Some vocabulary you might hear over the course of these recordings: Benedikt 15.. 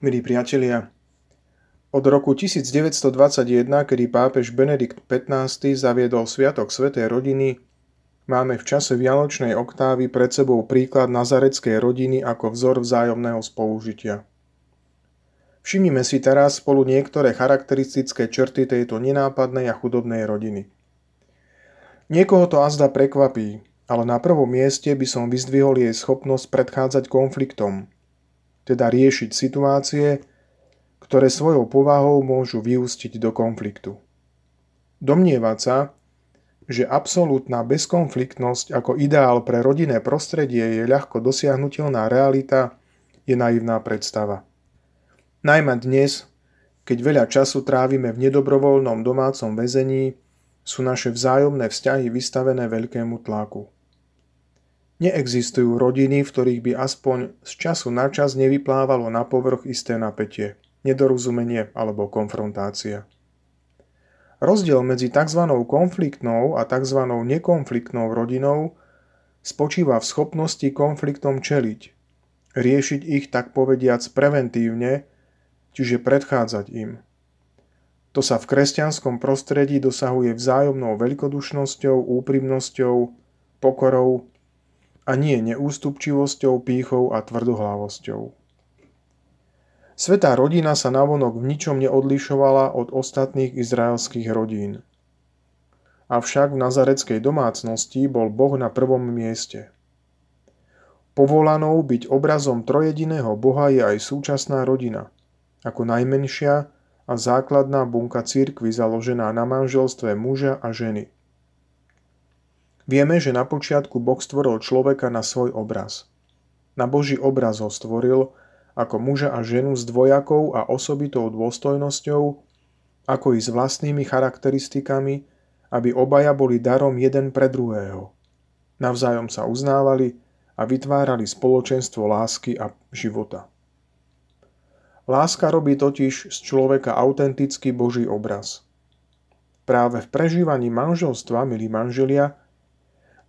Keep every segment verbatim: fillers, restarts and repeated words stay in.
Milí priatelia, od roku devätnásť dvadsaťjeden, kedy pápež Benedikt pätnásty. zaviedol Sviatok Svätej rodiny, máme v čase vianočnej oktávy pred sebou príklad nazaretskej rodiny ako vzor vzájomného spolužitia. Všimnime si teraz spolu niektoré charakteristické črty tejto nenápadnej a chudobnej rodiny. Niekoho to azda prekvapí, ale na prvom mieste by som vyzdvihol jej schopnosť predchádzať konfliktom, teda riešiť situácie, ktoré svojou povahou môžu vyústiť do konfliktu. Domnievať sa, že absolútna bezkonfliktnosť ako ideál pre rodinné prostredie je ľahko dosiahnutelná realita, je naivná predstava. Najmä dnes, keď veľa času trávime v nedobrovoľnom domácom väzení, sú naše vzájomné vzťahy vystavené veľkému tlaku. Neexistujú rodiny, v ktorých by aspoň z času na čas nevyplávalo na povrch isté napätie, nedorozumenie alebo konfrontácia. Rozdiel medzi tzv. Konfliktnou a tzv. Nekonfliktnou rodinou spočíva v schopnosti konfliktom čeliť, riešiť ich tak povediac preventívne, čiže predchádzať im. To sa v kresťanskom prostredí dosahuje vzájomnou veľkodušnosťou, úprimnosťou, pokorou a nie neústupčivosťou, pýchou a tvrdohlavosťou. Svätá rodina sa navonok v ničom neodlišovala od ostatných izraelských rodín. Avšak v nazareckej domácnosti bol Boh na prvom mieste. Povolanou byť obrazom trojediného Boha je aj súčasná rodina, ako najmenšia a základná bunka cirkvi založená na manželstve muža a ženy. Vieme, že na počiatku Boh stvoril človeka na svoj obraz. Na Boží obraz ho stvoril ako muža a ženu s dvojakou a osobitou dôstojnosťou, ako i s vlastnými charakteristikami, aby obaja boli darom jeden pre druhého. Navzájom sa uznávali a vytvárali spoločenstvo lásky a života. Láska robí totiž z človeka autentický Boží obraz. Práve v prežívaní manželstva, milí manželia,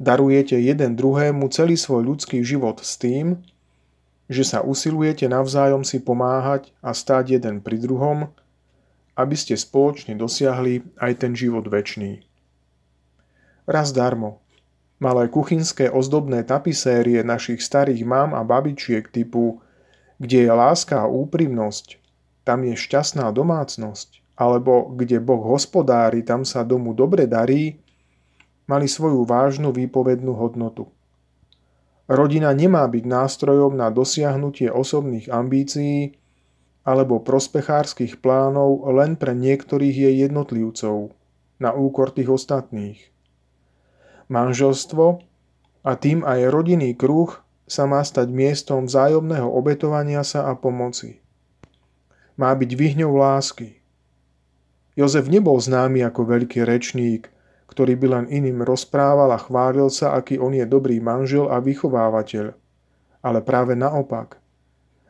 darujete jeden druhému celý svoj ľudský život s tým, že sa usilujete navzájom si pomáhať a stáť jeden pri druhom, aby ste spoločne dosiahli aj ten život večný. Raz darmo, malé kuchynské ozdobné tapisérie našich starých mám a babičiek typu "Kde je láska a úprimnosť, tam je šťastná domácnosť" alebo "Kde Boh hospodári, tam sa domu dobre darí" mali svoju vážnu výpovednú hodnotu. Rodina nemá byť nástrojom na dosiahnutie osobných ambícií alebo prospechárskych plánov len pre niektorých jej jednotlivcov, na úkor tých ostatných. Manželstvo a tým aj rodinný kruh sa má stať miestom vzájomného obetovania sa a pomoci. Má byť vyhňou lásky. Jozef nebol známy ako veľký rečník, ktorý by len iným rozprával a chválil sa, aký on je dobrý manžel a vychovávateľ. Ale práve naopak.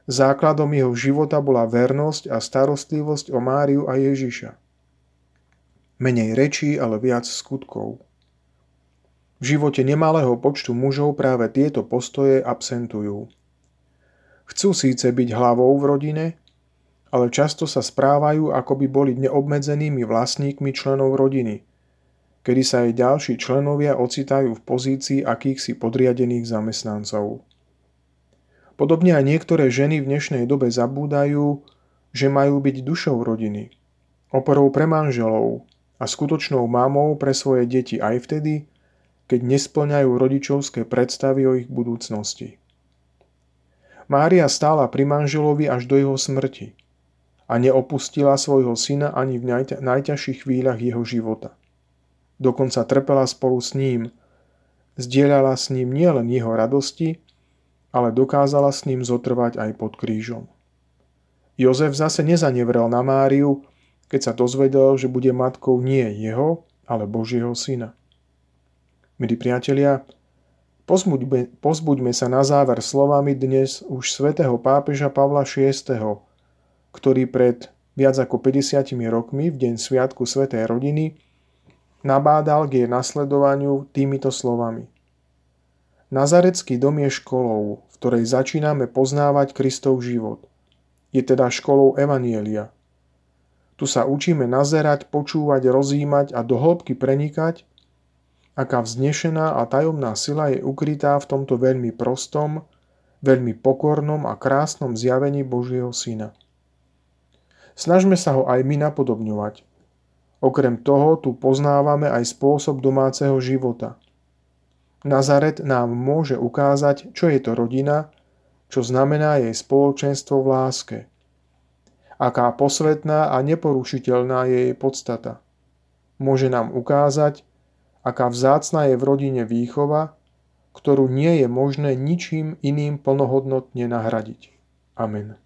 Základom jeho života bola vernosť a starostlivosť o Máriu a Ježiša. Menej rečí, ale viac skutkov. V živote nemalého počtu mužov práve tieto postoje absentujú. Chcú síce byť hlavou v rodine, ale často sa správajú, ako by boli neobmedzenými vlastníkmi členov rodiny, kedy sa aj ďalší členovia ocitajú v pozícii akýchsi podriadených zamestnancov. Podobne aj niektoré ženy v dnešnej dobe zabúdajú, že majú byť dušou rodiny, oporou pre manželov a skutočnou mamou pre svoje deti aj vtedy, keď nesplňajú rodičovské predstavy o ich budúcnosti. Mária stála pri manželovi až do jeho smrti a neopustila svojho syna ani v najťa- najťažších chvíľach jeho života. Dokonca trpela spolu s ním, zdieľala s ním nielen jeho radosti, ale dokázala s ním zotrvať aj pod krížom. Jozef zase nezanevrel na Máriu, keď sa dozvedel, že bude matkou nie jeho, ale Božieho syna. Milí priatelia, pozbuďme, pozbuďme sa na záver slovami dnes už svätého pápeža Pavla šiesteho, ktorý pred viac ako päťdesiatimi rokmi v deň Sviatku Svätej rodiny nabádal k jej nasledovaniu týmito slovami. Nazarecký dom je školou, v ktorej začíname poznávať Kristov život, je teda školou evanjelia. Tu sa učíme nazerať, počúvať, rozjímať a do hĺbky prenikať, aká vznešená a tajomná sila je ukrytá v tomto veľmi prostom, veľmi pokornom a krásnom zjavení Božieho Syna. Snažme sa ho aj my napodobňovať. Okrem toho tu poznávame aj spôsob domáceho života. Nazaret nám môže ukázať, čo je to rodina, čo znamená jej spoločenstvo v láske. Aká posvetná a neporušiteľná je jej podstata. Môže nám ukázať, aká vzácna je v rodine výchova, ktorú nie je možné ničím iným plnohodnotne nahradiť. Amen.